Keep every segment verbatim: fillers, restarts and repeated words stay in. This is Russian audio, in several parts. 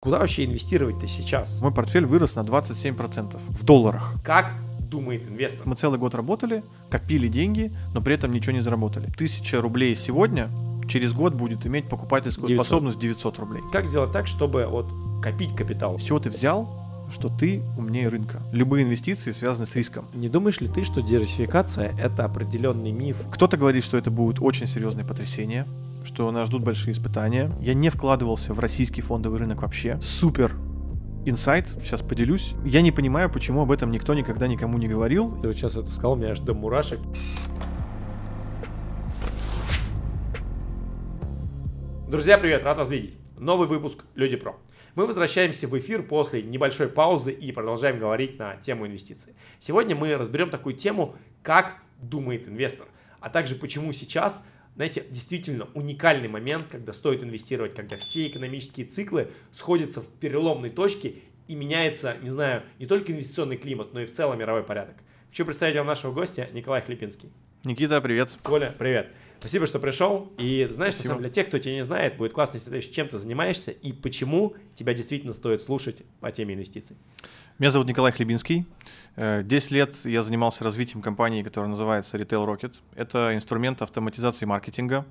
Куда вообще инвестировать-то сейчас? Мой портфель вырос на двадцать семь процентов в долларах. Как думает инвестор? Мы целый год работали, копили деньги, но при этом ничего не заработали. Тысяча рублей сегодня, через год будет иметь покупательскую способность девятьсот рублей. Как сделать так, чтобы вот копить капитал? С чего ты взял, что ты умнее рынка? Любые инвестиции связаны с риском. Не думаешь ли ты, что диверсификация – это определенный миф? Кто-то говорит, что это будет очень серьезное потрясение, что нас ждут большие испытания. Я не вкладывался в российский фондовый рынок вообще. Супер инсайт, сейчас поделюсь. Я не понимаю, почему об этом никто никогда никому не говорил. Ты вот сейчас это сказал, у меня аж до мурашек. Друзья, привет, рад вас видеть. Новый выпуск «Люди ПРО». Мы возвращаемся в эфир после небольшой паузы и продолжаем говорить на тему инвестиций. Сегодня мы разберем такую тему, как думает инвестор, а также почему сейчас, знаете, действительно уникальный момент, когда стоит инвестировать, когда все экономические циклы сходятся в переломной точке и меняется, не знаю, не только инвестиционный климат, но и в целом мировой порядок. Хочу представить вам нашего гостя Николай Хлебинский. Никита, привет. Коля, привет. Спасибо, что пришел. И знаешь, на самом деле, для тех, кто тебя не знает, будет классно, если ты чем ты занимаешься и почему тебя действительно стоит слушать по теме инвестиций. Меня зовут Николай Хлебинский. десять лет я занимался развитием компании, которая называется Retail Rocket. Это инструмент автоматизации маркетинга.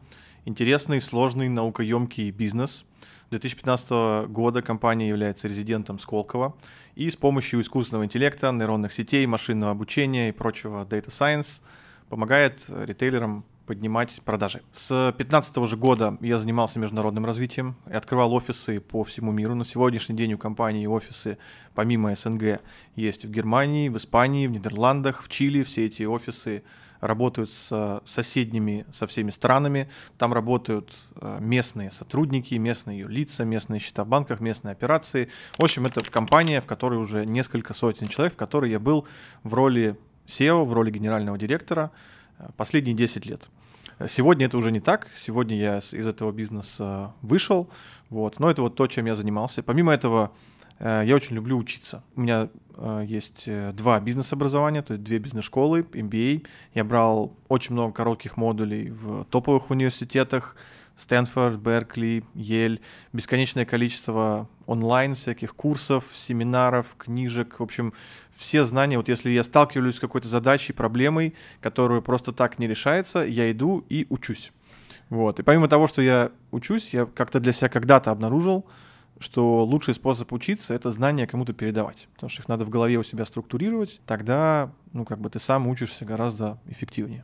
Интересный, сложный, наукоемкий бизнес. две тысячи пятнадцатого года компания является резидентом Сколково. И с помощью искусственного интеллекта, нейронных сетей, машинного обучения и прочего Data Science помогает ритейлерам поднимать продажи. С две тысячи пятнадцатого года я занимался международным развитием и открывал офисы по всему миру. На сегодняшний день у компании офисы помимо эс эн гэ есть в Германии, в Испании, в Нидерландах, в Чили. Все эти офисы работают с соседними, со всеми странами. Там работают местные сотрудники, местные лица, местные счета в банках, местные операции. В общем, это компания, в которой уже несколько сотен человек, в которой я был в роли си и о, в роли генерального директора последние десять лет. Сегодня это уже не так. Сегодня я из этого бизнеса вышел. Вот. Но это вот то, чем я занимался. Помимо этого, я очень люблю учиться. У меня есть два бизнес-образования, то есть две бизнес-школы, эм би эй. Я брал очень много коротких модулей в топовых университетах. Стэнфорд, Беркли, Йель. Бесконечное количество онлайн всяких курсов, семинаров, книжек. В общем, все знания. Вот если я сталкиваюсь с какой-то задачей, проблемой, которая просто так не решается, я иду и учусь. Вот. И помимо того, что я учусь, я как-то для себя когда-то обнаружил, что лучший способ учиться — это знания кому-то передавать. Потому что их надо в голове у себя структурировать. Тогда, ну, как бы ты сам учишься гораздо эффективнее.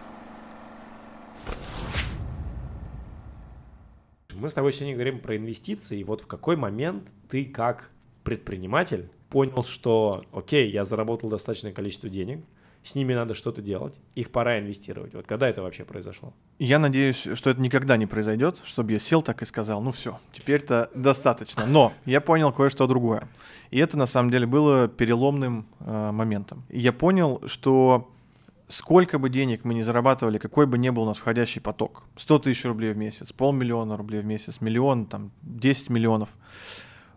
Мы с тобой сегодня говорим про инвестиции, и вот в какой момент ты как предприниматель понял, что окей, я заработал достаточное количество денег, с ними надо что-то делать, их пора инвестировать. Вот когда это вообще произошло? Я надеюсь, что это никогда не произойдет, чтобы я сел так и сказал, ну все, теперь-то достаточно. Но я понял кое-что другое. И это на самом деле было переломным э, моментом. Я понял, что сколько бы денег мы ни зарабатывали, какой бы ни был у нас входящий поток, сто тысяч рублей в месяц, полмиллиона рублей в месяц, миллион, там, десять миллионов,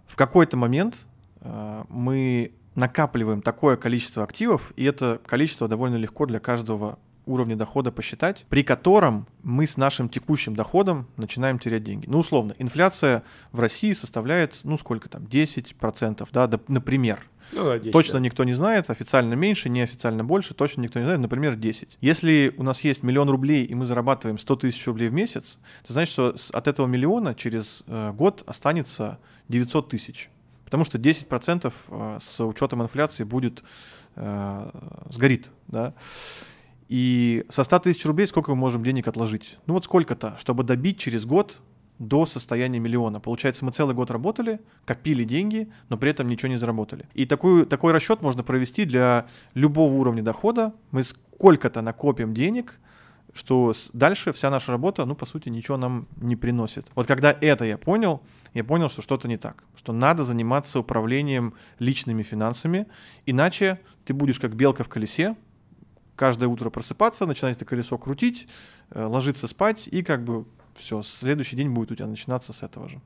в какой-то момент э, мы накапливаем такое количество активов, и это количество довольно легко для каждого уровня дохода посчитать, при котором мы с нашим текущим доходом начинаем терять деньги. Ну, условно, инфляция в России составляет, ну, сколько там, десять процентов, да, например. Ну, да, десять, точно да. Никто не знает, официально меньше, неофициально больше, точно никто не знает, например, десять. Если у нас есть миллион рублей, и мы зарабатываем сто тысяч рублей в месяц, это значит, что от этого миллиона через год останется девятьсот тысяч. Потому что десять процентов с учетом инфляции будет, э, сгорит. Да? И со ста тысяч рублей сколько мы можем денег отложить? Ну вот сколько-то, чтобы добить через год до состояния миллиона. Получается, мы целый год работали, копили деньги, но при этом ничего не заработали. И такую, такой расчет можно провести для любого уровня дохода. Мы сколько-то накопим денег, что дальше вся наша работа, ну, по сути, ничего нам не приносит. Вот когда это я понял, я понял, что что-то не так, что надо заниматься управлением личными финансами, иначе ты будешь как белка в колесе, каждое утро просыпаться, начинать это колесо крутить, ложиться спать, и как бы все, следующий день будет у тебя начинаться с этого же.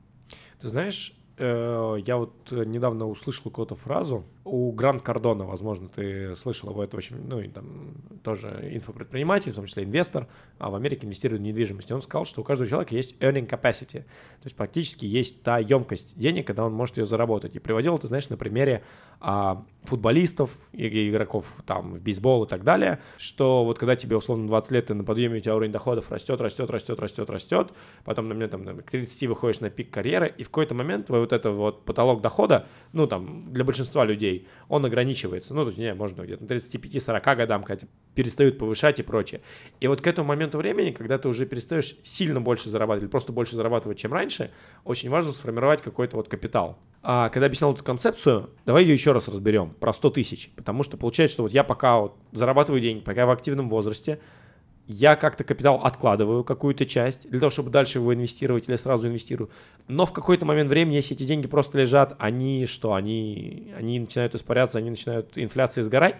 Ты знаешь, я вот недавно услышал какую-то фразу у Грант Кардона, возможно, ты слышал его, это очень, ну, и там тоже инфопредприниматель, в том числе инвестор, а в Америке инвестирует в недвижимость. И он сказал, что у каждого человека есть earning capacity, то есть практически есть та емкость денег, когда он может ее заработать. И приводил это, знаешь, на примере а, футболистов, игроков там в бейсбол и так далее, что вот когда тебе условно двадцать лет, ты на подъеме, у тебя уровень доходов растет, растет, растет, растет, растет, потом на меня там к тридцати выходишь на пик карьеры, и в какой-то момент твой вот этот вот потолок дохода, ну там для большинства людей он ограничивается, ну, то есть, не, можно где-то на тридцати пяти — сорока годам, когда перестают повышать и прочее. И вот к этому моменту времени, когда ты уже перестаешь сильно больше зарабатывать или просто больше зарабатывать, чем раньше, очень важно сформировать какой-то вот капитал. А когда объяснял эту концепцию, давай ее еще раз разберем, про сто тысяч, потому что получается, что вот я пока вот зарабатываю деньги, пока я в активном возрасте, я как-то капитал откладываю, какую-то часть, для того, чтобы дальше его инвестировать или сразу инвестирую. Но в какой-то момент времени, если эти деньги просто лежат, они что, они, они начинают испаряться, они начинают инфляции сгорать?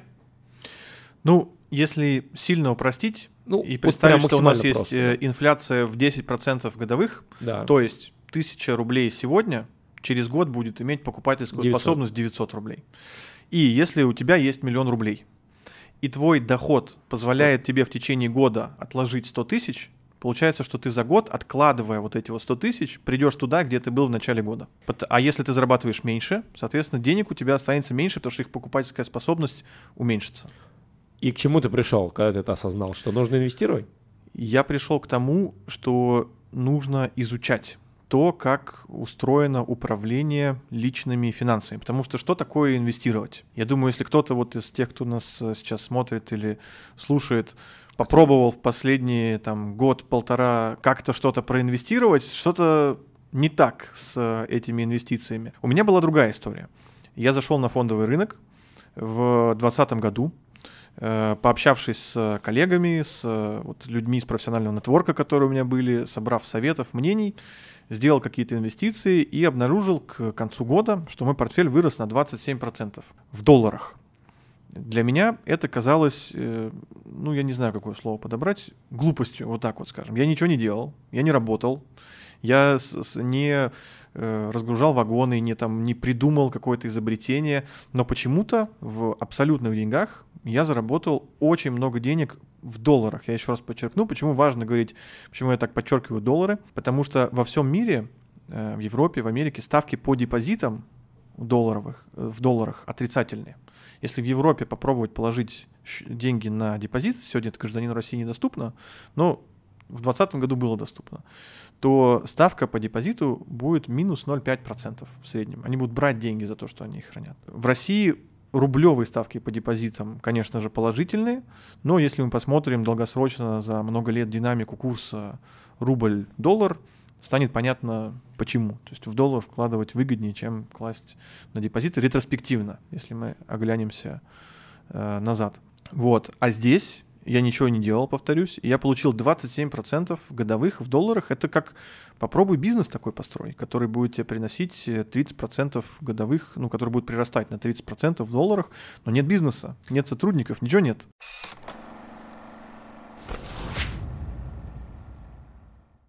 Ну, если сильно упростить, ну, и представить, вот что у нас просто есть инфляция в десять процентов годовых, да, то есть тысяча рублей сегодня через год будет иметь покупательскую девятьсот способность девятьсот рублей. И если у тебя есть миллион рублей, и твой доход позволяет тебе в течение года отложить сто тысяч, получается, что ты за год, откладывая вот эти вот сто тысяч, придешь туда, где ты был в начале года. А если ты зарабатываешь меньше, соответственно, денег у тебя останется меньше, потому что их покупательская способность уменьшится. И к чему ты пришел, когда ты это осознал, что нужно инвестировать? Я пришел к тому, что нужно изучать то, как устроено управление личными финансами. Потому что что такое инвестировать? Я думаю, если кто-то вот из тех, кто нас сейчас смотрит или слушает, попробовал в последние там год-полтора как-то что-то проинвестировать, что-то не так с этими инвестициями. У меня была другая история. Я зашел на фондовый рынок в двадцатом году, пообщавшись с коллегами, с вот людьми из профессионального нетворка, которые у меня были, собрав советов, мнений, сделал какие-то инвестиции и обнаружил к концу года, что мой портфель вырос на двадцать семь процентов в долларах. Для меня это казалось, ну, я не знаю, какое слово подобрать, глупостью, вот так вот скажем. Я ничего не делал, я не работал, я не разгружал вагоны, не, там, не придумал какое-то изобретение, но почему-то в абсолютных деньгах я заработал очень много денег в долларах. Я еще раз подчеркну, почему важно говорить, почему я так подчеркиваю доллары. Потому что во всем мире, в Европе, в Америке, ставки по депозитам долларовых, в долларах отрицательные. Если в Европе попробовать положить деньги на депозит, сегодня это гражданину России недоступно, но в двадцатом году было доступно, то ставка по депозиту будет минус ноль целых пять десятых процента в среднем. Они будут брать деньги за то, что они их хранят. В России рублевые ставки по депозитам, конечно же, положительные, но если мы посмотрим долгосрочно за много лет динамику курса рубль-доллар, станет понятно почему. То есть в доллар вкладывать выгоднее, чем класть на депозиты ретроспективно, если мы оглянемся э, назад. Вот. А здесь я ничего не делал, повторюсь, и я получил двадцать семь процентов годовых в долларах. Это как попробуй бизнес такой построй, который будет тебе приносить тридцать процентов годовых, ну, который будет прирастать на тридцать процентов в долларах, но нет бизнеса, нет сотрудников, ничего нет.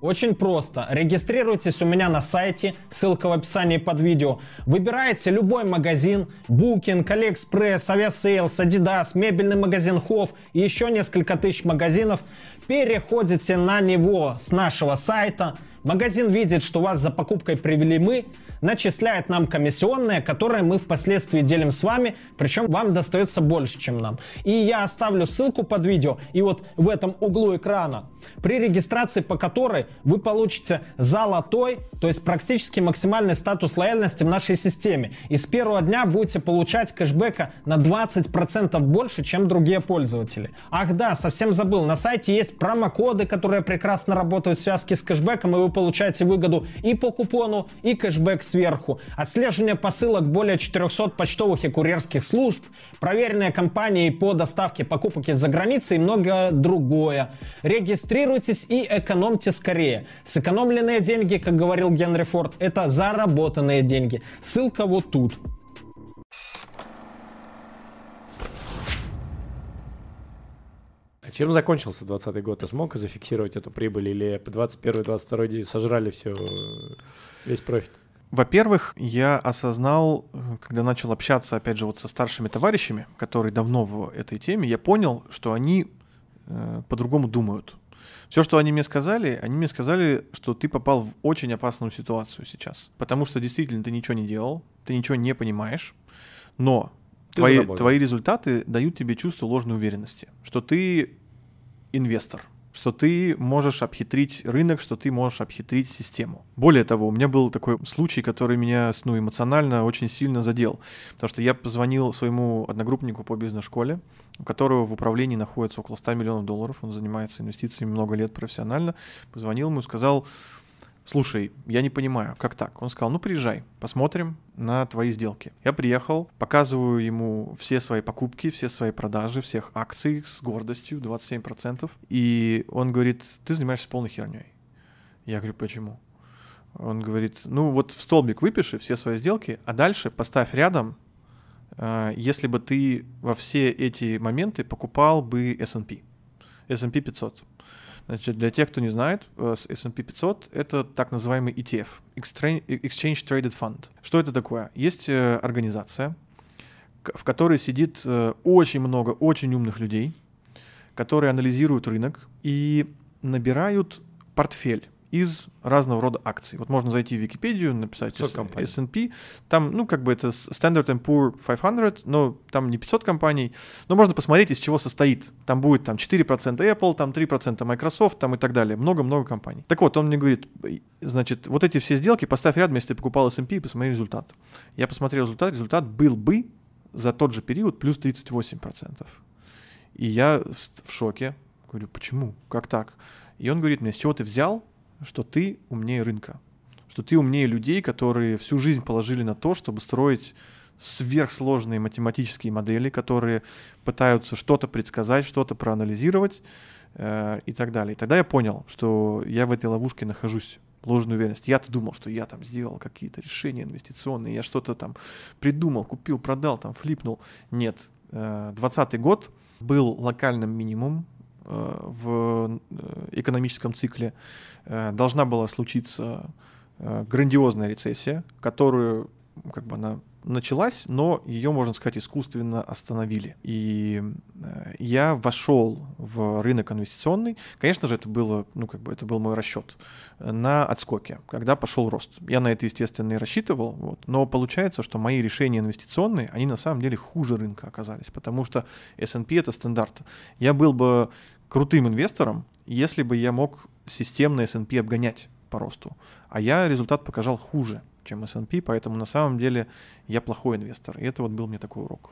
Очень просто. Регистрируйтесь у меня на сайте, ссылка в описании под видео. Выбираете любой магазин, Booking, AliExpress, Aviasales, Adidas, мебельный магазин Hoff и еще несколько тысяч магазинов. Переходите на него с нашего сайта. Магазин видит, что вас за покупкой привели мы, начисляет нам комиссионные, которые мы впоследствии делим с вами, причем вам достается больше, чем нам. И я оставлю ссылку под видео, и вот в этом углу экрана, при регистрации по которой вы получите золотой, то есть практически максимальный статус лояльности в нашей системе. И с первого дня будете получать кэшбэка на двадцать процентов больше, чем другие пользователи. Ах да, совсем забыл, на сайте есть промокоды, которые прекрасно работают в связке с кэшбэком, и вы получаете выгоду и по купону, и кэшбэк сверху. Отслеживание посылок более четырехсот почтовых и курьерских служб, проверенные компании по доставке покупок из-за границы и многое другое. Регистрируйтесь и экономьте скорее. Сэкономленные деньги, как говорил Генри Форд, это заработанные деньги. Ссылка вот тут. А чем закончился двадцатый год? Ты смог зафиксировать эту прибыль или по двадцать первый — двадцать второй сожрали все, весь профит? Во-первых, я осознал, когда начал общаться, опять же, вот со старшими товарищами, которые давно в этой теме, я понял, что они э, по-другому думают. Все, что они мне сказали, они мне сказали, что ты попал в очень опасную ситуацию сейчас. Потому что действительно ты ничего не делал, ты ничего не понимаешь, но... Твои, твои результаты дают тебе чувство ложной уверенности, что ты инвестор, что ты можешь обхитрить рынок, что ты можешь обхитрить систему. Более того, у меня был такой случай, который меня ну, эмоционально очень сильно задел, потому что я позвонил своему одногруппнику по бизнес-школе, у которого в управлении находится около ста миллионов долларов, он занимается инвестициями много лет профессионально, позвонил ему и сказал: слушай, я не понимаю, как так? Он сказал: ну приезжай, посмотрим на твои сделки. Я приехал, показываю ему все свои покупки, все свои продажи, всех акций с гордостью, двадцать семь процентов. И он говорит: ты занимаешься полной херней. Я говорю: почему? Он говорит: ну вот в столбик выпиши все свои сделки, а дальше поставь рядом, если бы ты во все эти моменты покупал бы эс энд пи пятьсот. Значит, для тех, кто не знает, эс энд пи пятьсот — это так называемый и ти эф, Exchange Traded Fund. Что это такое? Есть организация, в которой сидит очень много очень умных людей, которые анализируют рынок и набирают портфель из разного рода акций. Вот можно зайти в Википедию, написать эс энд пи, там, ну, как бы это Standard энд Poor's пятьсот, но там не пятьсот компаний, но можно посмотреть, из чего состоит. Там будет там четыре процента Apple, там три процента Microsoft, там и так далее. Много-много компаний. Так вот, он мне говорит: значит, вот эти все сделки поставь рядом, если ты покупал эс энд пи, и посмотри результат. Я посмотрел результат, результат был бы за тот же период плюс тридцать восемь процентов. И я в шоке. Говорю: почему? Как так? И он говорит мне: с чего ты взял, что ты умнее рынка, что ты умнее людей, которые всю жизнь положили на то, чтобы строить сверхсложные математические модели, которые пытаются что-то предсказать, что-то проанализировать э, и так далее. И тогда я понял, что я в этой ловушке нахожусь, ложную уверенность. Я-то думал, что я там сделал какие-то решения инвестиционные, я что-то там придумал, купил, продал, там флипнул. Нет, э, двадцатый год был локальным минимумом в экономическом цикле. Должна была случиться грандиозная рецессия, которую, как бы, она началась, но ее, можно сказать, искусственно остановили. И я вошел в рынок инвестиционный. Конечно же, это было, ну, как бы, это был мой расчет на отскоке, когда пошел рост. Я на это, естественно, и рассчитывал. Вот. Но получается, что мои решения инвестиционные, они на самом деле хуже рынка оказались, потому что эс энд пи — это стандарт. Я был бы крутым инвестором, если бы я мог системно эс энд пи обгонять по росту. А я результат показал хуже, чем эс энд пи, поэтому на самом деле я плохой инвестор. И это вот был мне такой урок.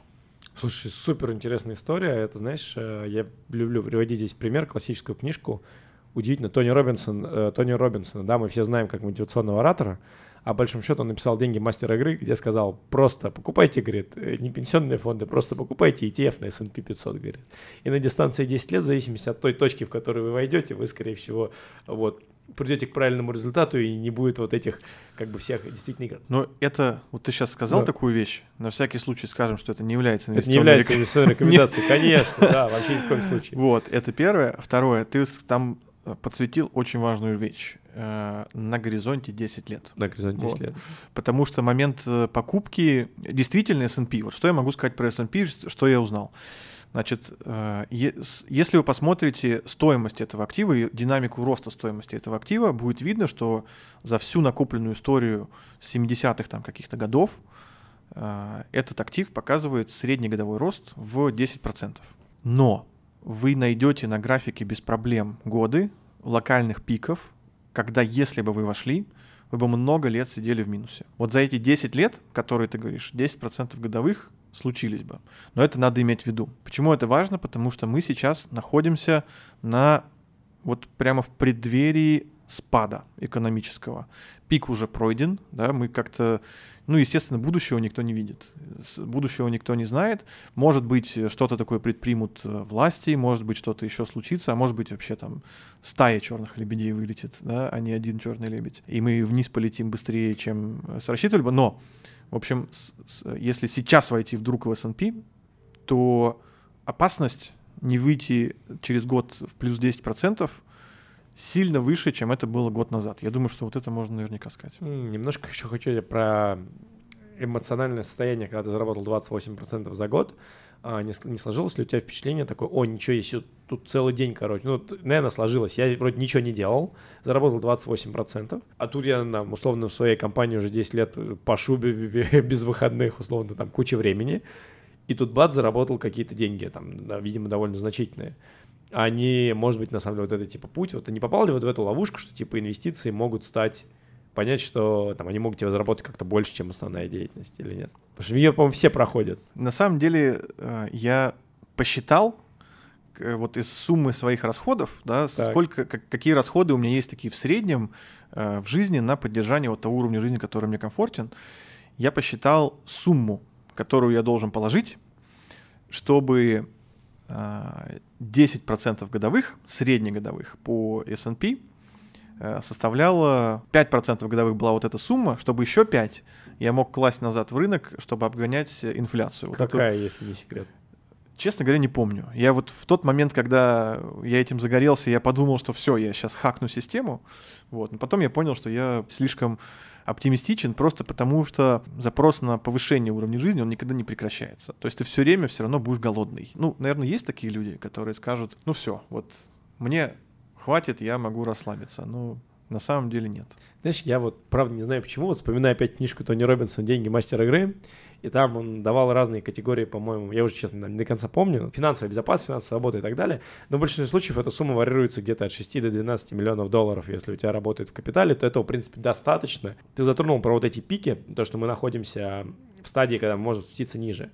Слушай, супер интересная история. Это, знаешь, я люблю приводить здесь пример, классическую книжку. Удивительно, Тони Роббинсон, Тони Роббинсон, да, мы все знаем как мотивационного оратора, а большим счетом он написал «Деньги мастера игры», где сказал: просто покупайте, говорит, не пенсионные фонды, просто покупайте и ти эф на эс энд пи пятьсот, говорит. И на дистанции десять лет, в зависимости от той точки, в которую вы войдете, вы, скорее всего, вот, придете к правильному результату, и не будет вот этих, как бы, всех действительно игр. Но это, вот ты сейчас сказал, да, такую вещь, на всякий случай скажем, что это не является инвестиционной рекомендацией. Это не является инвестиционной рекомендацией, конечно, да, вообще ни в коем случае. Вот, это первое. Второе, ты там подсветил очень важную вещь. На горизонте десять лет. На горизонте десять вот. лет. Потому что момент покупки... Действительно эс энд пи. Вот что я могу сказать про эс энд пи, что я узнал. Значит, если вы посмотрите стоимость этого актива и динамику роста стоимости этого актива, будет видно, что за всю накопленную историю семидесятых там каких-то годов этот актив показывает средний годовой рост в десять процентов. Но вы найдете на графике без проблем годы локальных пиков, когда, если бы вы вошли, вы бы много лет сидели в минусе. Вот за эти десять лет, которые ты говоришь, десять процентов годовых случились бы. Но это надо иметь в виду. Почему это важно? Потому что мы сейчас находимся на вот прямо в преддверии спада экономического. Пик уже пройден, да, мы как-то, ну, естественно, будущего никто не видит, будущего никто не знает. Может быть, что-то такое предпримут власти, может быть, что-то еще случится, а может быть, вообще там стая черных лебедей вылетит, да, а не один черный лебедь. И мы вниз полетим быстрее, чем рассчитывали бы. Но, в общем, если сейчас войти вдруг в эс энд пи, то опасность не выйти через год в плюс десять процентов сильно выше, чем это было год назад. Я думаю, что вот это можно наверняка сказать. Немножко еще хочу я про эмоциональное состояние, когда ты заработал двадцать восемь процентов за год. Не сложилось ли у тебя впечатление такое: о, ничего, если тут целый день, короче. Ну, наверное, сложилось. Я вроде ничего не делал, заработал двадцать восемь процентов. А тут я, там, условно, в своей компании уже десять лет по шубе, без выходных, условно, там куча времени. И тут бац, заработал какие-то деньги, там, да, видимо, довольно значительные. Они, может быть, на самом деле, вот это типа путь. Вот ты не попал ли вот в эту ловушку, что типа инвестиции могут стать, понять, что там они могут тебе заработать как-то больше, чем основная деятельность, или нет? Потому что ее, по-моему, все проходят. На самом деле я посчитал вот из суммы своих расходов, да, сколько, как, какие расходы у меня есть такие в среднем в жизни на поддержание вот того уровня жизни, который мне комфортен. Я посчитал сумму, которую я должен положить, чтобы десять процентов годовых, среднегодовых по эс энд пи составляло пять процентов годовых была вот эта сумма, чтобы еще пять процентов я мог класть назад в рынок, чтобы обгонять инфляцию. Какая, вот эту... если не секрет? Честно говоря, не помню. Я вот в тот момент, когда я этим загорелся, я подумал, что все, я сейчас хакну систему. Вот. Но потом я понял, что я слишком оптимистичен, просто потому что запрос на повышение уровня жизни, он никогда не прекращается. То есть ты все время все равно будешь голодный. Ну, наверное, есть такие люди, которые скажут: ну все, вот мне хватит, я могу расслабиться. Но на самом деле нет. Знаешь, я вот правда не знаю почему, вот вспоминаю опять книжку Тони Роббинсона «Деньги. Мастер игры». И там он давал разные категории, по-моему, я уже, честно, не до конца помню, финансовая безопасность, финансовая работа и так далее. Но в большинстве случаев эта сумма варьируется где-то от шести до двенадцати миллионов долларов. Если у тебя работает в капитале, то этого, в принципе, достаточно. Ты затронул про вот эти пики, то, что мы находимся в стадии, когда можно спуститься ниже.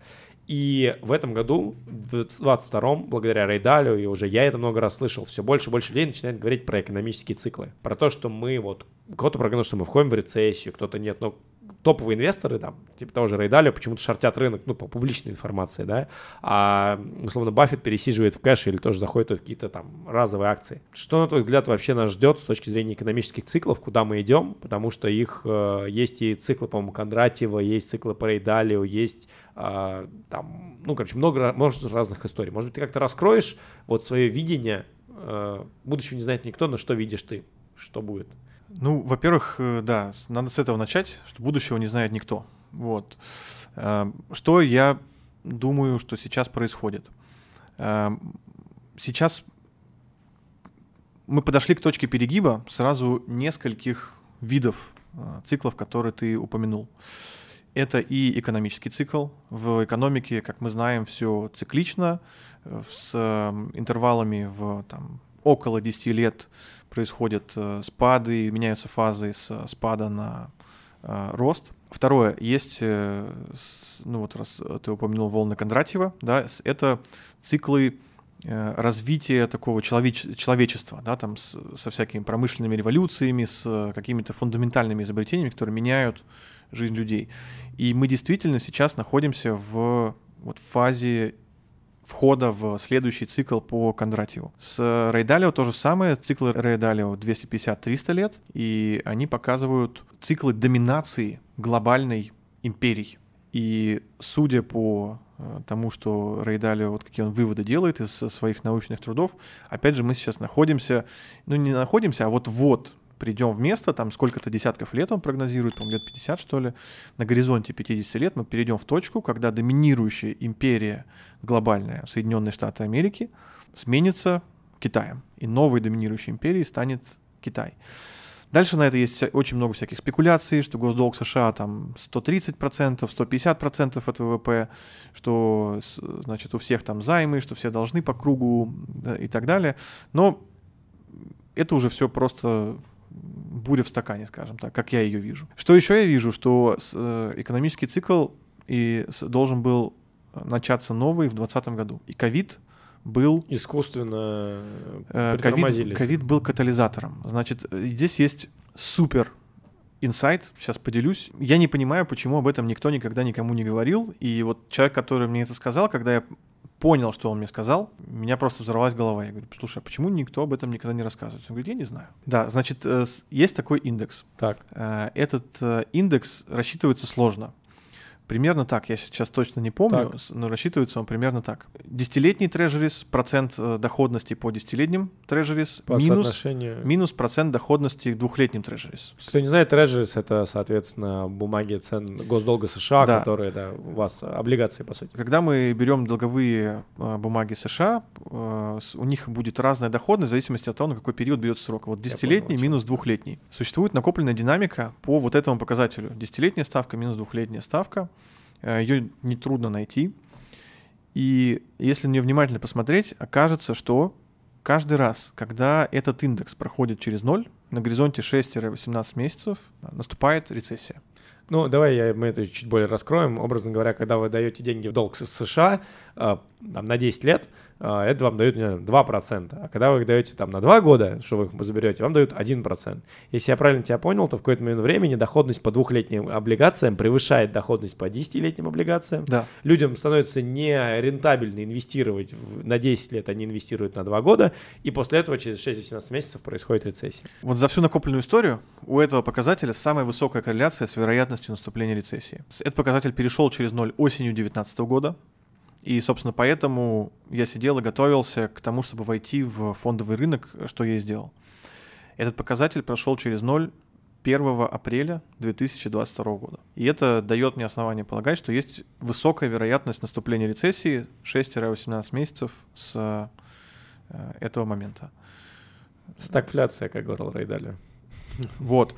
И в этом году, в двадцать втором, благодаря Рэй Далио, и уже я это много раз слышал, все больше и больше людей начинает говорить про экономические циклы. Про то, что мы вот... Кто-то прогнозирует, что мы входим в рецессию, кто-то нет, но... Топовые инвесторы, там, типа того же Рэй Далио, почему-то шортят рынок, ну, по публичной информации, да, а, условно, Баффет пересиживает в кэше или тоже заходит в какие-то там разовые акции. Что, на твой взгляд, вообще нас ждет с точки зрения экономических циклов, куда мы идем, потому что их э, есть и циклы, по-моему, Кондратьева, есть циклы по Рэй Далио, есть э, там, ну, короче, много может, разных историй. Может быть, ты как-то раскроешь вот свое видение, э, будущего не знает никто, но что видишь ты, что будет? Ну, во-первых, да, надо с этого начать, что будущего не знает никто. Вот. Что я думаю, что сейчас происходит? Сейчас мы подошли к точке перегиба сразу нескольких видов циклов, которые ты упомянул. Это и экономический цикл. В экономике, как мы знаем, все циклично, с интервалами в там, около десяти лет происходят спады, меняются фазы с спада на рост. Второе, есть, ну вот раз ты упомянул волны Кондратьева, да, это циклы развития такого человеч- человечества, да, там с, со всякими промышленными революциями, с какими-то фундаментальными изобретениями, которые меняют жизнь людей. И мы действительно сейчас находимся в вот, фазе входа в следующий цикл по Кондратьеву. С Рэй Далио то же самое. Циклы Рэй Далио двести пятьдесят - триста лет, и они показывают циклы доминации глобальной империи. И судя по тому, что Рэй Далио, вот какие он выводы делает из своих научных трудов, опять же, мы сейчас находимся, ну не находимся, а вот-вот придем в место, там сколько-то десятков лет он прогнозирует, по-моему, лет пятьдесят, что ли, на горизонте пятьдесят лет мы перейдем в точку, когда доминирующая империя глобальная, Соединенные Штаты Америки, сменится Китаем. И новой доминирующей империей станет Китай. Дальше на это есть очень много всяких спекуляций, что госдолг США там сто тридцать процентов, сто пятьдесят процентов от ВВП, что значит у всех там займы, что все должны по кругу, да, и так далее. Но это уже все просто буря в стакане, скажем так, как я ее вижу. Что еще я вижу, что экономический цикл и должен был начаться новый в двадцатом году. И ковид был... Искусственно притормозились. Ковид был катализатором. Значит, здесь есть супер инсайт, сейчас поделюсь. Я не понимаю, почему об этом никто никогда никому не говорил. И вот человек, который мне это сказал, когда я понял, что он мне сказал, меня просто взорвалась голова. Я говорю, слушай, а почему никто об этом никогда не рассказывает? Он говорит, я не знаю. Да, значит, есть такой индекс. Так. Этот индекс рассчитывается сложно. Примерно так, я сейчас точно не помню, так. но рассчитывается он примерно так. Десятилетний трежерис, процент доходности по десятилетним трежерис, по минус, соотношению... минус процент доходности к двухлетним трежерис. Кто не знает, трежерис — это, соответственно, бумаги цен госдолга США, да. которые, да, у вас облигации, по сути. Когда мы берем долговые бумаги США, у них будет разная доходность в зависимости от того, на какой период берется срок. Вот десятилетний минус двухлетний. Существует накопленная динамика по вот этому показателю. Десятилетняя ставка минус двухлетняя ставка. Ее нетрудно найти. И если на нее внимательно посмотреть, окажется, что каждый раз, когда этот индекс проходит через ноль, на горизонте шесть-восемнадцать месяцев наступает рецессия. Ну, давай я, мы это чуть более раскроем. Образно говоря, когда вы даете деньги в долг с США э, там, на десять лет, э, это вам дают не, два процента. А когда вы их даете там, на два года, что вы их заберете, вам дают один процент. Если я правильно тебя понял, то в какой-то момент времени доходность по двухлетним облигациям превышает доходность по десятилетним облигациям. Да. Людям становится нерентабельно инвестировать в, на десять лет, они инвестируют на два года, и после этого через шесть-восемнадцать месяцев происходит рецессия. Вот за всю накопленную историю у этого показателя самая высокая корреляция с вероятностью наступления рецессии. Этот показатель перешел через ноль осенью две тысячи девятнадцатого года, и, собственно, поэтому я сидел и готовился к тому, чтобы войти в фондовый рынок, что я и сделал. Этот показатель прошел через ноль первого апреля две тысячи двадцать второго года. И это дает мне основание полагать, что есть высокая вероятность наступления рецессии шесть-восемнадцать месяцев с этого момента. Стагфляция, как говорил Рэй Далио. Вот.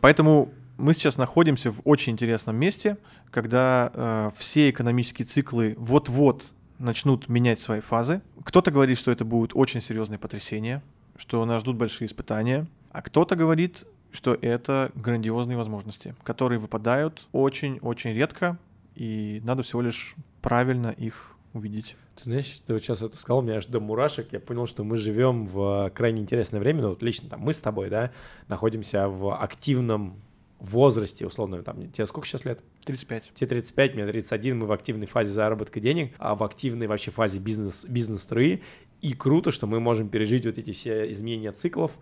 Поэтому мы сейчас находимся в очень интересном месте, когда э, все экономические циклы вот-вот начнут менять свои фазы. Кто-то говорит, что это будут очень серьезные потрясения, что нас ждут большие испытания, а кто-то говорит, что это грандиозные возможности, которые выпадают очень-очень редко, и надо всего лишь правильно их увидеть. Ты знаешь, ты вот сейчас это сказал, у меня аж до мурашек. Я понял, что мы живем в крайне интересное время. Ну, вот лично там мы с тобой, да, находимся в активном в возрасте, условно, там, тебе сколько сейчас лет? тридцать пять. Тебе тридцать пять, мне тридцать один, мы в активной фазе заработка денег, а в активной вообще фазе бизнес, бизнес-струи. И круто, что мы можем пережить вот эти все изменения циклов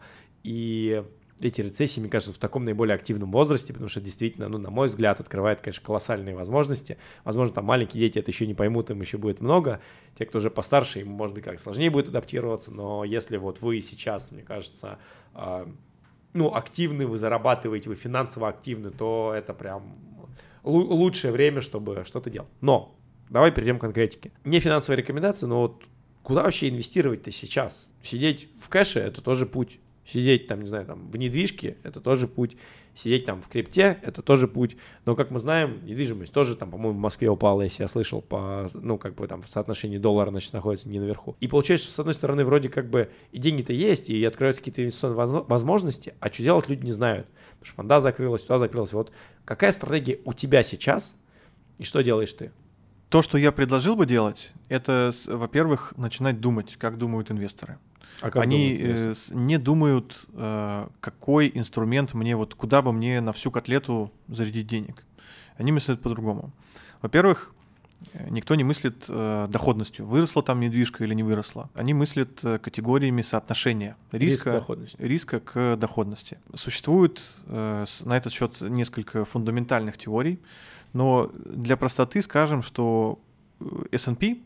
и эти рецессии, мне кажется, в таком наиболее активном возрасте, потому что действительно, ну, на мой взгляд, открывает, конечно, колоссальные возможности. Возможно, там маленькие дети это еще не поймут, им еще будет много. Те, кто уже постарше, им, может быть, как сложнее будет адаптироваться, но если вот вы сейчас, мне кажется, ну, активны, вы зарабатываете, вы финансово активны, то это прям лучшее время, чтобы что-то делать. Но давай перейдем к конкретике. Не финансовые рекомендации, но вот куда вообще инвестировать-то сейчас? Сидеть в кэше – это тоже путь. Сидеть там, не знаю, там в недвижке – это тоже путь. Сидеть там в крипте – это тоже путь. Но, как мы знаем, недвижимость тоже там, по-моему, в Москве упала, если я слышал, по, ну, как бы там в соотношении доллара, значит, находится не наверху. И получается, что, с одной стороны, вроде как бы и деньги-то есть, и открываются какие-то инвестиционные возможности, а что делать люди не знают. Потому что фонда закрылась, туда закрылась. Вот какая стратегия у тебя сейчас, и что делаешь ты? То, что я предложил бы делать, это, во-первых, начинать думать, как думают инвесторы. А Они думают, э, не думают, э, какой инструмент мне, вот куда бы мне на всю котлету зарядить денег. Они мыслят по-другому. Во-первых, никто не мыслит э, доходностью, выросла там недвижка или не выросла. Они мыслят э, категориями соотношения риска, Риск риска к доходности. Существует э, на этот счет несколько фундаментальных теорий. но для простоты скажем, что эс энд пи,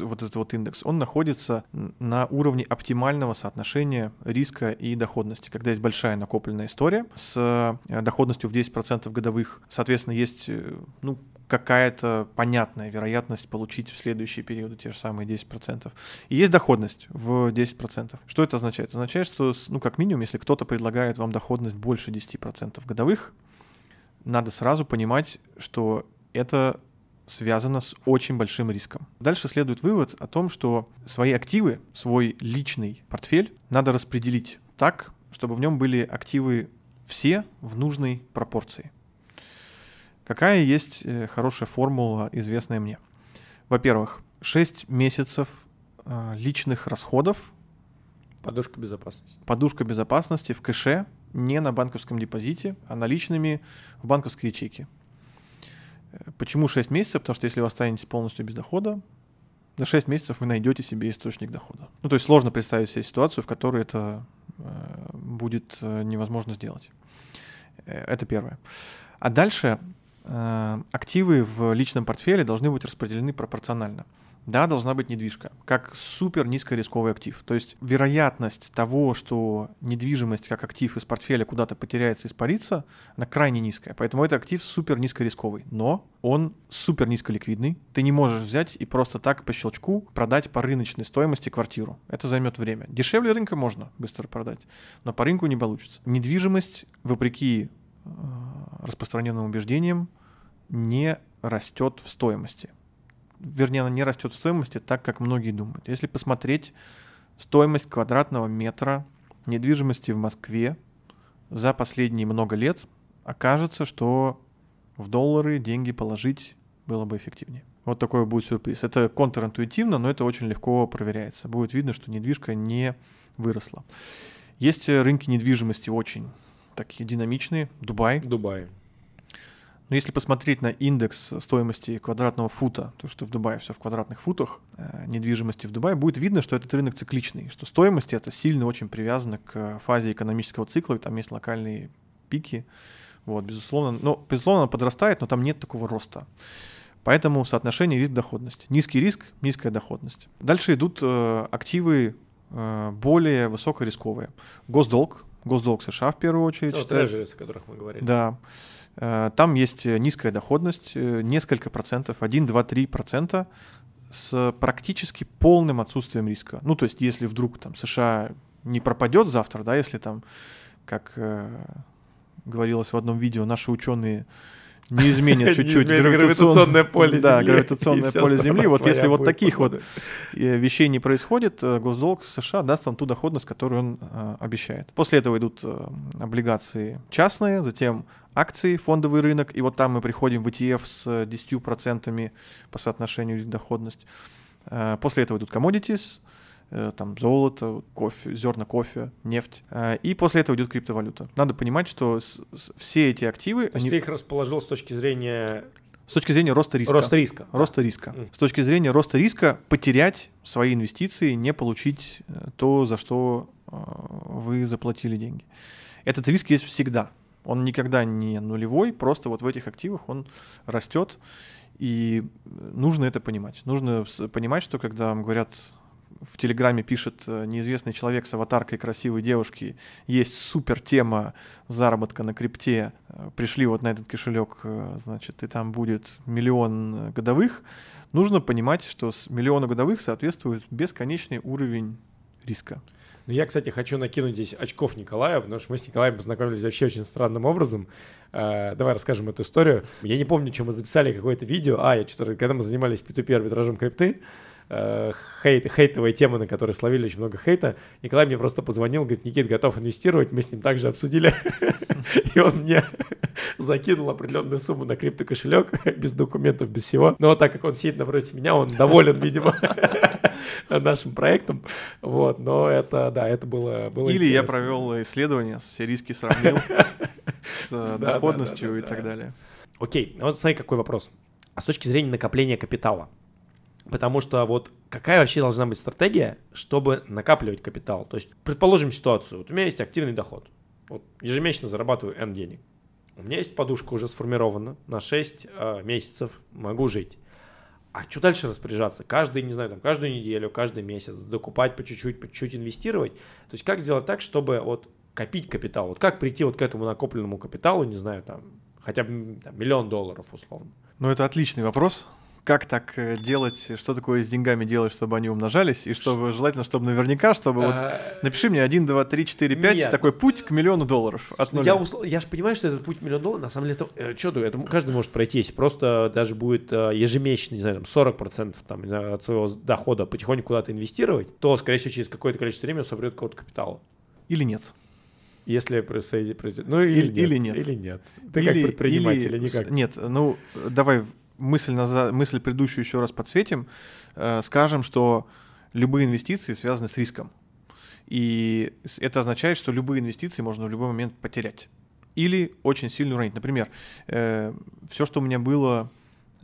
вот этот вот индекс, он находится на уровне оптимального соотношения риска и доходности, когда есть большая накопленная история с доходностью в десять процентов годовых, соответственно, есть, ну, какая-то понятная вероятность получить в следующие периоды те же самые десять процентов. И есть доходность в десять процентов. Что это означает? Это означает, что, ну, как минимум, если кто-то предлагает вам доходность больше десяти процентов годовых, надо сразу понимать, что это связано с очень большим риском. Дальше следует вывод о том, что свои активы, свой личный портфель надо распределить так, чтобы в нем были активы все в нужной пропорции. Какая есть хорошая формула, известная мне? Во-первых, шесть месяцев личных расходов. Подушка безопасности. Подушка безопасности в кэше, не на банковском депозите, а наличными в банковской ячейке. Почему шесть месяцев? Потому что если вы останетесь полностью без дохода, за шесть месяцев вы найдете себе источник дохода. Ну, то есть сложно представить себе ситуацию, в которой это будет невозможно сделать. Это первое. А дальше активы в личном портфеле должны быть распределены пропорционально. Да, должна быть недвижка, как супер низкорисковый актив. То есть вероятность того, что недвижимость как актив из портфеля куда-то потеряется, испарится, она крайне низкая. Поэтому это актив супер низкорисковый, но он супер низколиквидный. Ты не можешь взять и просто так по щелчку продать по рыночной стоимости квартиру. Это займет время. Дешевле рынка можно быстро продать, но по рынку не получится. Недвижимость, вопреки распространенным убеждениям, не растет в стоимости. Вернее, она не растет в стоимости так, как многие думают. Если посмотреть стоимость квадратного метра недвижимости в Москве за последние много лет, окажется, что в доллары деньги положить было бы эффективнее. Вот такой будет сюрприз. Это контринтуитивно, но это очень легко проверяется. Будет видно, что недвижка не выросла. Есть рынки недвижимости очень такие динамичные. Дубай. Дубай. Но если посмотреть на индекс стоимости квадратного фута, то что в Дубае все в квадратных футах, недвижимости в Дубае, будет видно, что этот рынок цикличный, что стоимость это сильно очень привязана к фазе экономического цикла, и там есть локальные пики, вот, безусловно, но, безусловно, она подрастает, но там нет такого роста. Поэтому соотношение риск-доходность. Низкий риск, низкая доходность. Дальше идут э, активы э, более высокорисковые. Госдолг, госдолг США в первую очередь. Ну, Treasury, о которых мы говорили. Да. Там есть низкая доходность, несколько процентов, один, два, три процента с практически полным отсутствием риска. Ну, то есть, если вдруг там США не пропадет завтра, да, если там, как э, говорилось в одном видео, наши ученые не изменят чуть-чуть гравитационное поле Земли. Вот если вот таких вот вещей не происходит, госдолг США даст вам ту доходность, которую он обещает. После этого идут облигации частные, затем акции, фондовый рынок, и вот там мы приходим в и ти эф с десятью процентами по соотношению доходность. После этого идут commodities, там золото, кофе, зерна кофе, нефть. И после этого идет криптовалюта. Надо понимать, что с, с, все эти активы... То есть они... ты их расположил с точки зрения... С точки зрения роста риска. Роста риска. Роста риска. Mm. С точки зрения роста риска потерять свои инвестиции, не получить то, за что вы заплатили деньги. Этот риск есть всегда. Он никогда не нулевой, просто вот в этих активах он растет. И нужно это понимать. Нужно понимать, что когда говорят... В Телеграме пишет неизвестный человек с аватаркой красивой девушки. Есть супер тема заработка на крипте. Пришли вот на этот кошелек, значит, и там будет миллион годовых. Нужно понимать, что с миллиона годовых соответствует бесконечный уровень риска. Ну, я, кстати, хочу накинуть здесь очков Николая, потому что мы с Николаем познакомились вообще очень странным образом. Э, давай расскажем эту историю. Я не помню, что мы записали какое-то видео. А, я что-то, когда мы занимались пи ту пи арбитражом крипты, Хейт, хейтовая тема, на которой словили очень много хейта. Николай мне просто позвонил, говорит: Никит, готов инвестировать. Мы с ним также обсудили. И он мне закинул определенную сумму на криптокошелек, без документов, без всего. Но так как он сидит напротив меня, он доволен, видимо, нашим проектом. Вот, но это, да, это было, было Или интересно. Я провел исследование, все риски сравнил с доходностью и так далее. Окей, вот смотри, какой вопрос. С точки зрения накопления капитала. Потому что вот какая вообще должна быть стратегия, чтобы накапливать капитал? То есть, предположим ситуацию. Вот у меня есть активный доход. Вот ежемесячно зарабатываю N денег. у меня есть подушка уже сформирована на шесть э, месяцев, могу жить. А что дальше распоряжаться? Каждый, не знаю, там, каждую неделю, каждый месяц докупать по чуть-чуть, по чуть-чуть инвестировать. То есть как сделать так, чтобы вот копить капитал? Вот как прийти вот к этому накопленному капиталу, не знаю, там, хотя бы там, миллион долларов условно? Ну, это отличный вопрос. Как так делать, что такое с деньгами делать, чтобы они умножались, и чтобы желательно, чтобы наверняка, чтобы а... вот напиши мне один, два, три, четыре, пять, нет, такой путь к миллиону долларов. От нуля. Я, усл... я же понимаю, что этот путь к миллиону долларов, на самом деле, это, что, это каждый может пройти, если просто даже будет ежемесячно, не знаю, там сорок процентов там, не знаю, от своего дохода потихоньку куда-то инвестировать, то, скорее всего, через какое-то количество времени он соберет какого-то капитала. Или нет. Если произойдет, ну или, или нет. нет. Или нет. Ты или, как предприниматель или... или никак? Нет, ну давай... Мысль, назад, мысль предыдущую еще раз подсветим, э, скажем, что любые инвестиции связаны с риском. И это означает, что любые инвестиции можно в любой момент потерять или очень сильно уронить. Например, э, все, что у меня было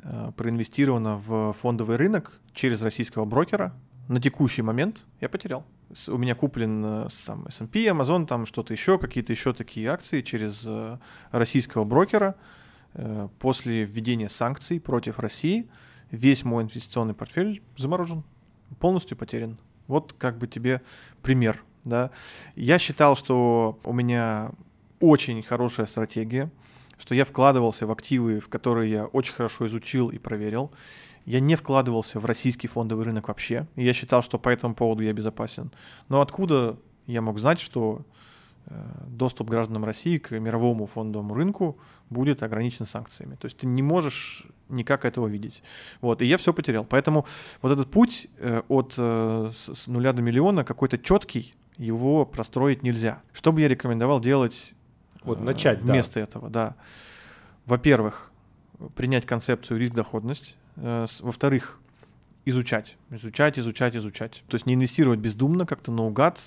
э, проинвестировано в фондовый рынок через российского брокера, на текущий момент я потерял. С, у меня куплен там, эс энд пи, Amazon, там что-то еще, какие-то еще такие акции через э, российского брокера. После введения санкций против России весь мой инвестиционный портфель заморожен, полностью потерян. Вот как бы тебе пример. Да? Я считал, что у меня очень хорошая стратегия, что я вкладывался в активы, в которые я очень хорошо изучил и проверил. Я не вкладывался в российский фондовый рынок вообще. И я считал, что по этому поводу я безопасен. Но откуда я мог знать, что доступ гражданам России к мировому фондовому рынку будет ограничен санкциями. То есть ты не можешь никак этого видеть. Вот. И я все потерял. Поэтому вот этот путь от с нуля до миллиона какой-то четкий, его простроить нельзя. Что бы я рекомендовал делать вот, начать, вместо да. этого? Да. Во-первых, принять концепцию риск-доходность. Во-вторых, изучать. Изучать, изучать, изучать. То есть не инвестировать бездумно, как-то наугад.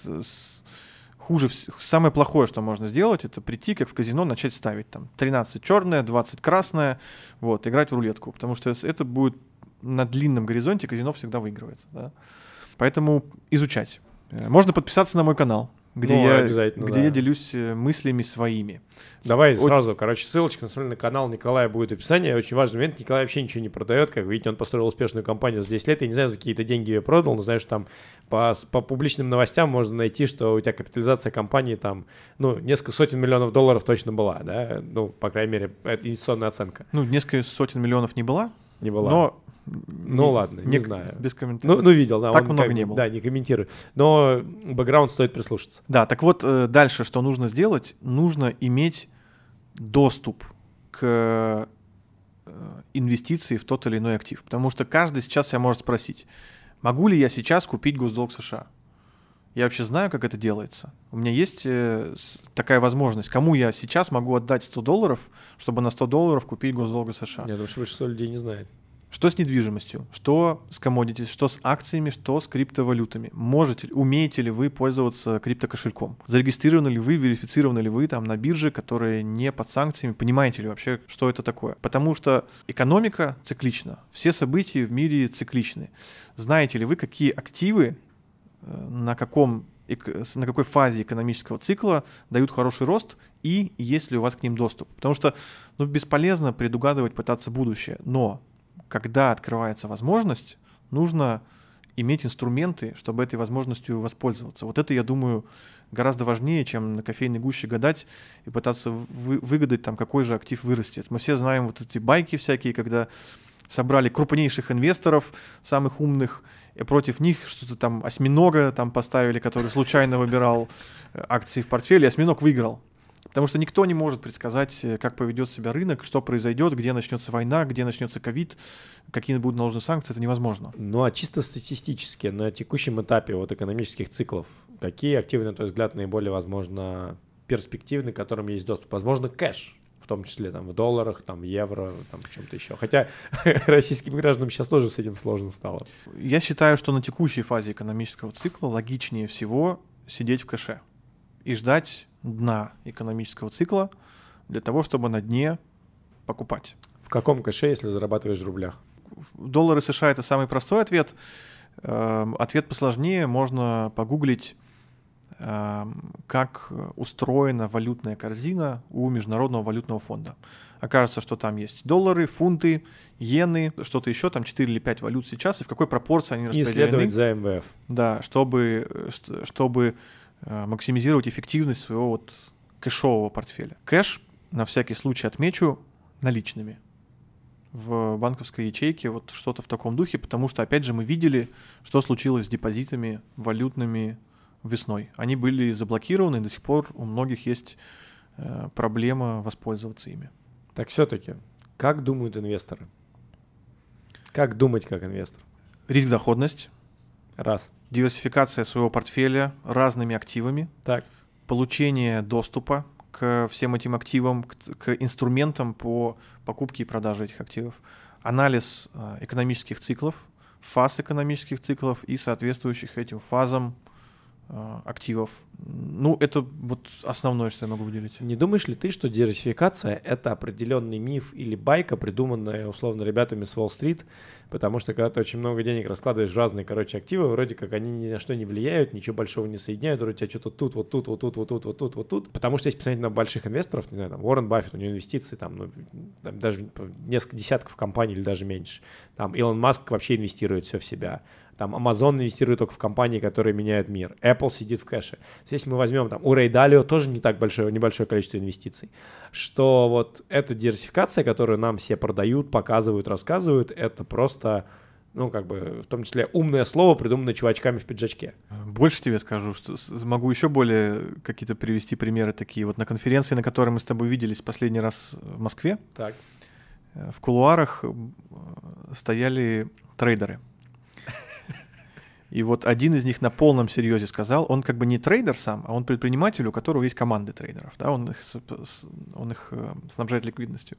Хуже, самое плохое, что можно сделать, это прийти, как в казино, начать ставить там тринадцать черное, двадцать красное, вот, играть в рулетку, потому что это будет на длинном горизонте, казино всегда выигрывает. Да? Поэтому изучать. Можно подписаться на мой канал, где, ну, я, где да. я делюсь мыслями своими. Давай О... сразу, короче, ссылочка на канал Николая будет в описании. Очень важный момент, Николай вообще ничего не продает. Как видите, он построил успешную компанию за десять лет. Я не знаю, за какие-то деньги ее продал, но знаешь, там по, по публичным новостям можно найти, что у тебя капитализация компании там, ну, несколько сотен миллионов долларов точно была, да? Ну, по крайней мере, это инвестиционная оценка. Ну, несколько сотен миллионов не была, не была. но... Ну не, ладно, не, не знаю. Без комментариев. Ну, ну видел, да. Так он много как, не было. Да, не комментирует. Но бэкграунд стоит прислушаться. Да, так вот дальше, что нужно сделать? Нужно иметь доступ к инвестиции в тот или иной актив. Потому что каждый сейчас себя может спросить, могу ли я сейчас купить госдолг США? Я вообще знаю, как это делается. У меня есть такая возможность. Кому я сейчас могу отдать сто долларов, чтобы на сто долларов купить госдолг США? Я думаю, что большинство людей не знает. Что с недвижимостью, что с commodities, что с акциями, что с криптовалютами. Можете, умеете ли вы пользоваться криптокошельком? Зарегистрированы ли вы, верифицированы ли вы там на бирже, которая не под санкциями? Понимаете ли вообще, что это такое? Потому что экономика циклична. Все события в мире цикличны. Знаете ли вы, какие активы на каком, на какой фазе экономического цикла дают хороший рост и есть ли у вас к ним доступ? Потому что ну, бесполезно предугадывать, пытаться будущее, но... Когда открывается возможность, нужно иметь инструменты, чтобы этой возможностью воспользоваться. Вот это, я думаю, гораздо важнее, чем на кофейной гуще гадать и пытаться вы- выгадать, там, какой же актив вырастет. Мы все знаем вот эти байки всякие, когда собрали крупнейших инвесторов, самых умных, и против них что-то там осьминога там поставили, который случайно выбирал акции в портфеле, и осьминог выиграл. Потому что никто не может предсказать, как поведет себя рынок, что произойдет, где начнется война, где начнется ковид, какие будут наложены санкции, это невозможно. Ну а чисто статистически, на текущем этапе вот экономических циклов, какие активы, на твой взгляд, наиболее, возможно, перспективны, к которым есть доступ? Возможно, кэш, в том числе там, в долларах, там, в евро, там, в чем-то еще. Хотя российским гражданам сейчас тоже с этим сложно стало. Я считаю, что на текущей фазе экономического цикла логичнее всего сидеть в кэше и ждать дна экономического цикла для того, чтобы на дне покупать. В каком кэше, если зарабатываешь в рублях? Доллары США — это самый простой ответ. Э, ответ посложнее. Можно погуглить как устроена валютная корзина у Международного валютного фонда. Окажется, что там есть доллары, фунты, иены, что-то еще, там четыре или пять валют сейчас, и в какой пропорции они распределены. И следовать за эм вэ эф. Да, чтобы, чтобы максимизировать эффективность своего вот кэшового портфеля. Кэш, на всякий случай отмечу, наличными. В банковской ячейке, вот что-то в таком духе, потому что, опять же, мы видели, что случилось с депозитами валютными весной. Они были заблокированы, и до сих пор у многих есть э, проблема воспользоваться ими. Так все-таки, как думают инвесторы? Как думать как инвестор? Риск-доходность. Раз. Диверсификация своего портфеля разными активами. Так. Получение доступа к всем этим активам, к, к инструментам по покупке и продаже этих активов. Анализ э, экономических циклов, фаз экономических циклов и соответствующих этим фазам активов. Ну, это вот основное, что я могу выделить. Не думаешь ли ты, что диверсификация — это определенный миф или байка, придуманная, условно, ребятами с Уолл-стрит, потому что, когда ты очень много денег раскладываешь в разные, короче, активы, вроде как они ни на что не влияют, ничего большого не соединяют, вроде у тебя что-то тут, вот тут, вот тут, вот тут, вот тут, вот тут. Потому что, если посмотреть на больших инвесторов, не знаю, там, Уоррен Баффет, у него инвестиции, там, ну, там, даже несколько десятков компаний или даже меньше. Там, Илон Маск вообще инвестирует все в себя. Там Amazon инвестирует только в компании, которые меняют мир. Apple сидит в кэше. Если мы возьмем, там, у Рэй Далио тоже не так большое, небольшое количество инвестиций. Что вот эта диверсификация, которую нам все продают, показывают, рассказывают, это просто, ну, как бы, в том числе умное слово, придуманное чувачками в пиджачке. Больше тебе скажу, что могу еще более какие-то привести примеры такие. Вот на конференции, на которой мы с тобой виделись последний раз в Москве, так. В кулуарах стояли трейдеры. И вот один из них на полном серьезе сказал, он как бы не трейдер сам, а он предприниматель, у которого есть команды трейдеров, да, он их, он их снабжает ликвидностью.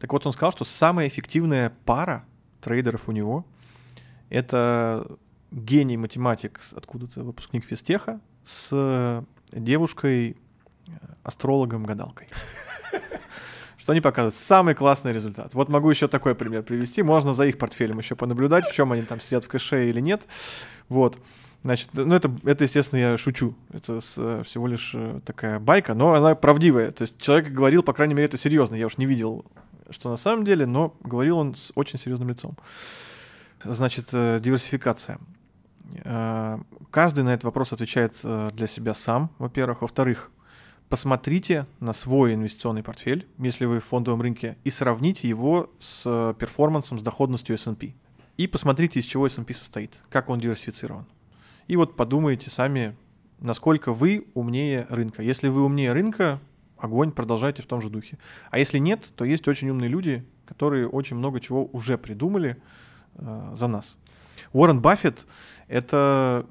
Так вот он сказал, что самая эффективная пара трейдеров у него — это гений математик, откуда-то выпускник физтеха, с девушкой-астрологом-гадалкой. Что они показывают? Самый классный результат. Вот могу еще такой пример привести. Можно за их портфелем еще понаблюдать, в чем они там сидят в кэше или нет. Вот. Значит, ну это, это, естественно, я шучу. Это с, всего лишь такая байка, но она правдивая. То есть человек говорил, по крайней мере, это серьезно. Я уж не видел, что на самом деле, но говорил он с очень серьезным лицом. Значит, диверсификация. Каждый на этот вопрос отвечает для себя сам, во-первых. Во-вторых, посмотрите на свой инвестиционный портфель, если вы в фондовом рынке, и сравните его с перформансом, с доходностью эс энд пи. И посмотрите, из чего эс энд пи состоит, как он диверсифицирован. И вот подумайте сами, насколько вы умнее рынка. Если вы умнее рынка, огонь, продолжайте в том же духе. А если нет, то есть очень умные люди, которые очень много чего уже придумали э, за нас. Уоррен Баффет — это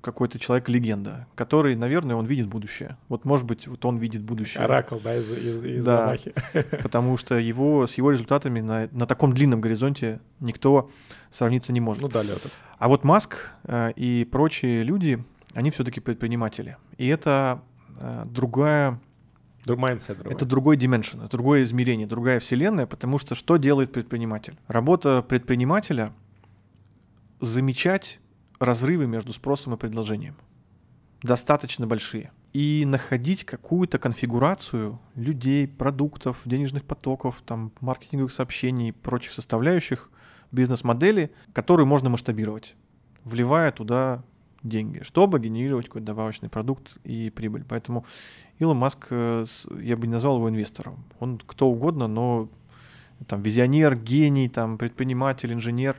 какой-то человек-легенда, который, наверное, он видит будущее. Вот, может быть, вот он видит будущее. Оракул, да, из, из, из да, Амахи. Потому что его, с его результатами на, на таком длинном горизонте никто сравниться не может. Ну, да, Лёта. А вот Маск э, и прочие люди, они все-таки предприниматели. И это э, другая... Mindset, другой. Это другой dimension, это другое измерение, другая вселенная, потому что что делает предприниматель? Работа предпринимателя — замечать разрывы между спросом и предложением, достаточно большие, и находить какую-то конфигурацию людей, продуктов, денежных потоков, там, маркетинговых сообщений, прочих составляющих бизнес-модели, которую можно масштабировать, вливая туда деньги, чтобы генерировать какой-то добавочный продукт и прибыль. Поэтому Илон Маск, я бы не назвал его инвестором, он кто угодно, но там, визионер, гений, там, предприниматель, инженер,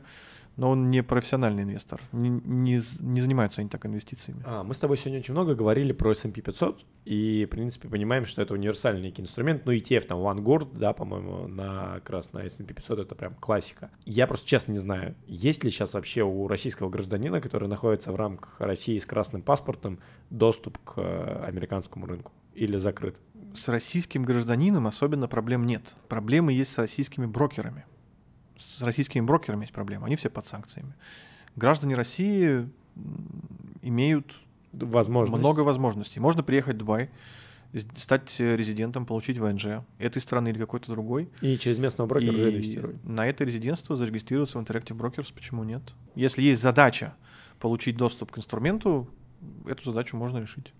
но он не профессиональный инвестор, не, не, не занимаются они так инвестициями. А, мы с тобой сегодня очень много говорили про эс энд пи пятьсот и, в принципе, понимаем, что это универсальный некий инструмент, ну, и ти эф, там, Vanguard, да, по-моему, на, как раз на эс энд пи пятьсот это прям классика. Я просто честно не знаю, есть ли сейчас вообще у российского гражданина, который находится в рамках России с красным паспортом, доступ к американскому рынку или закрыт? С российским гражданином особенно проблем нет. Проблемы есть с российскими брокерами. С российскими брокерами есть проблемы, они все под санкциями. Граждане России имеют возможность. Много возможностей. Можно приехать в Дубай, стать резидентом, получить вэ эн жэ этой страны или какой-то другой. И через местного брокера зарегистрировать. На это резидентство зарегистрироваться в Interactive Brokers, почему нет? Если есть задача получить доступ к инструменту, эту задачу можно решить.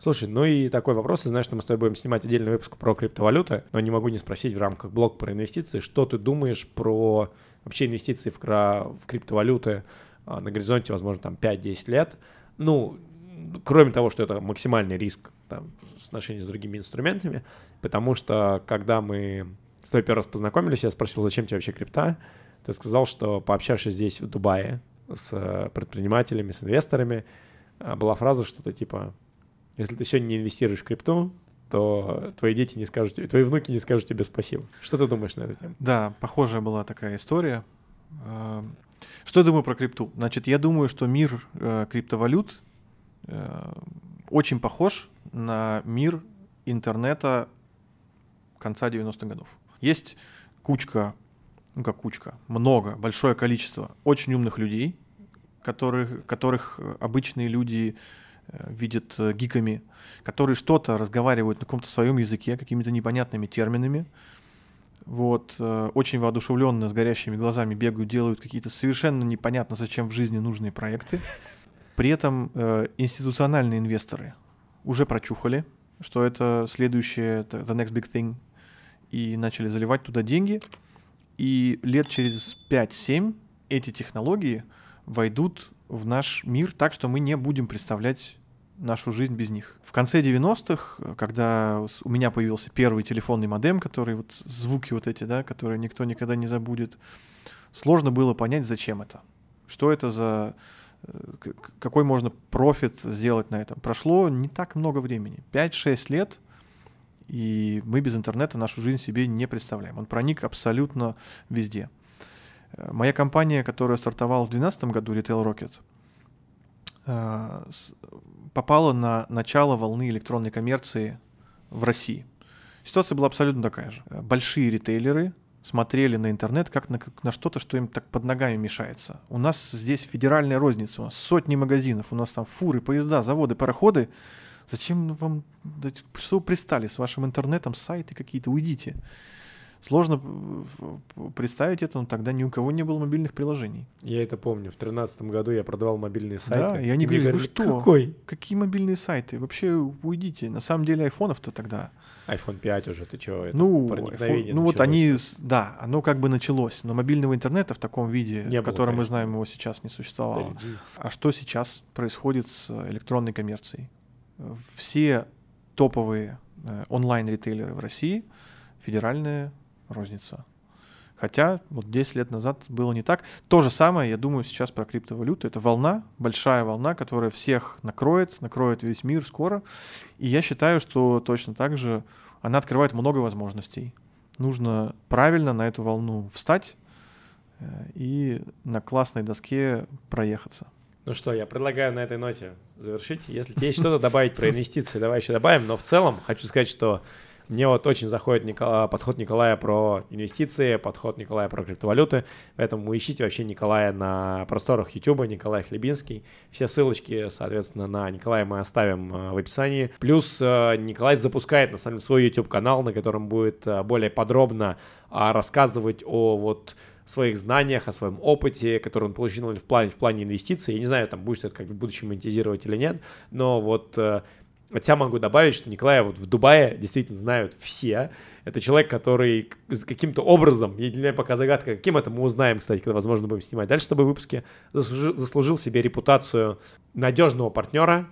Слушай, ну и такой вопрос, я знаю, что мы с тобой будем снимать отдельный выпуск про криптовалюты, но не могу не спросить в рамках блога про инвестиции, что ты думаешь про вообще инвестиции в, кра- в криптовалюты а, на горизонте, возможно, там пять-десять лет, ну, кроме того, что это максимальный риск там, в отношении с другими инструментами, потому что, когда мы с тобой первый раз познакомились, я спросил, зачем тебе вообще крипта, ты сказал, что пообщавшись здесь в Дубае с предпринимателями, с инвесторами, была фраза что-то типа... Если ты сегодня не инвестируешь в крипту, то твои дети не скажут, твои внуки не скажут тебе спасибо. Что ты думаешь на эту тему? Да, похожая была такая история. Что я думаю про крипту? Значит, я думаю, что мир криптовалют очень похож на мир интернета конца девяностых годов. Есть кучка, ну как кучка, много, большое количество очень умных людей, которых, которых обычные люди... видят гиками, которые что-то разговаривают на каком-то своем языке, какими-то непонятными терминами. Вот. Очень воодушевленно, с горящими глазами бегают, делают какие-то совершенно непонятно зачем в жизни нужные проекты. При этом институциональные инвесторы уже прочухали, что это следующее, the next big thing, и начали заливать туда деньги. И лет через пять-семь эти технологии войдут в наш мир так, что мы не будем представлять нашу жизнь без них. В конце девяностых, когда у меня появился первый телефонный модем, который вот звуки вот эти, да, которые никто никогда не забудет, сложно было понять, зачем это. Что это за... Какой можно профит сделать на этом? Прошло не так много времени. пять-шесть лет, и мы без интернета нашу жизнь себе не представляем. Он проник абсолютно везде. Моя компания, которая стартовала в две тысячи двенадцатом году, Retail Rocket, попала на начало волны электронной коммерции в России. Ситуация была абсолютно такая же. Большие ритейлеры смотрели на интернет как на, как на что-то, что им так под ногами мешается. У нас здесь федеральная розница, у нас сотни магазинов, у нас там фуры, поезда, заводы, пароходы. Зачем вам, что вы пристали с вашим интернетом, сайты какие-то, уйдите. Сложно представить это, но тогда ни у кого не было мобильных приложений. Я это помню. В тринадцатом году я продавал мобильные сайты. Да, и они говорили, вы что? Какой? Какие мобильные сайты? Вообще уйдите. На самом деле айфонов-то тогда... айфон пять уже, ты чего? Это ну, iPhone, ну вот они... Да, оно как бы началось. Но мобильного интернета в таком виде, не в было, котором конечно. Мы знаем, его сейчас не существовало. эл джи. А что сейчас происходит с электронной коммерцией? Все топовые онлайн-ритейлеры в России, федеральные... розница. Хотя вот десять лет назад было не так. То же самое, я думаю, сейчас про криптовалюту. Это волна, большая волна, которая всех накроет, накроет весь мир скоро. И я считаю, что точно так же она открывает много возможностей. Нужно правильно на эту волну встать и на классной доске проехаться. Ну что, я предлагаю на этой ноте завершить. Если тебе есть что-то добавить про инвестиции, давай еще добавим. Но в целом хочу сказать, что мне вот очень заходит Никола... подход Николая про инвестиции, подход Николая про криптовалюты, поэтому ищите вообще Николая на просторах Ютуба, Николай Хлебинский. Все ссылочки, соответственно, на Николая мы оставим в описании. Плюс Николай запускает, на самом деле, свой YouTube-канал, на котором будет более подробно рассказывать о вот... своих знаниях, о своем опыте, который он получил в плане, в плане инвестиций. Я не знаю, там будешь это как в будущем монетизировать или нет, но вот... Хотя могу добавить, что Николая вот в Дубае действительно знают все. Это человек, который каким-то образом, для меня пока загадка, каким это мы узнаем, кстати, когда, возможно, будем снимать дальше с тобой выпуски, заслужил, заслужил себе репутацию надежного партнера,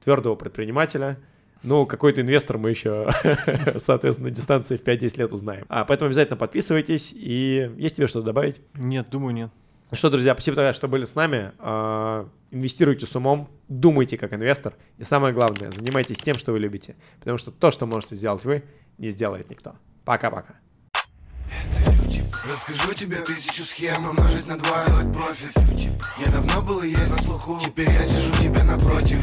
твердого предпринимателя. Ну, какой-то инвестор мы еще, соответственно, на дистанции в пять-десять лет узнаем. А поэтому обязательно подписывайтесь. И есть тебе что-то добавить? Нет, думаю, нет. Ну что, друзья, спасибо тогда, что были с нами. Инвестируйте с умом, думайте как инвестор. И самое главное, занимайтесь тем, что вы любите. Потому что то, что можете сделать вы, не сделает никто. Пока-пока. Расскажу тебе тысячу схем, умножить на два, сделать профит. Я давно был и есть на слуху, теперь я сижу тебе напротив.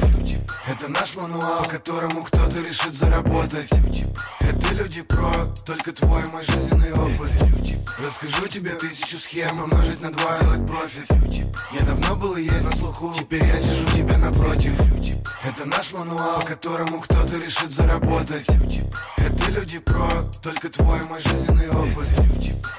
Это наш мануал, которому кто-то решит заработать. Это люди про, только твой мой жизненный опыт. Расскажу тебе тысячу схем, умножить на два, сделать профит. Я давно был и есть на слуху, теперь я сижу тебе напротив. Это наш мануал, которому кто-то решит заработать. Это люди про, только твой мой жизненный опыт.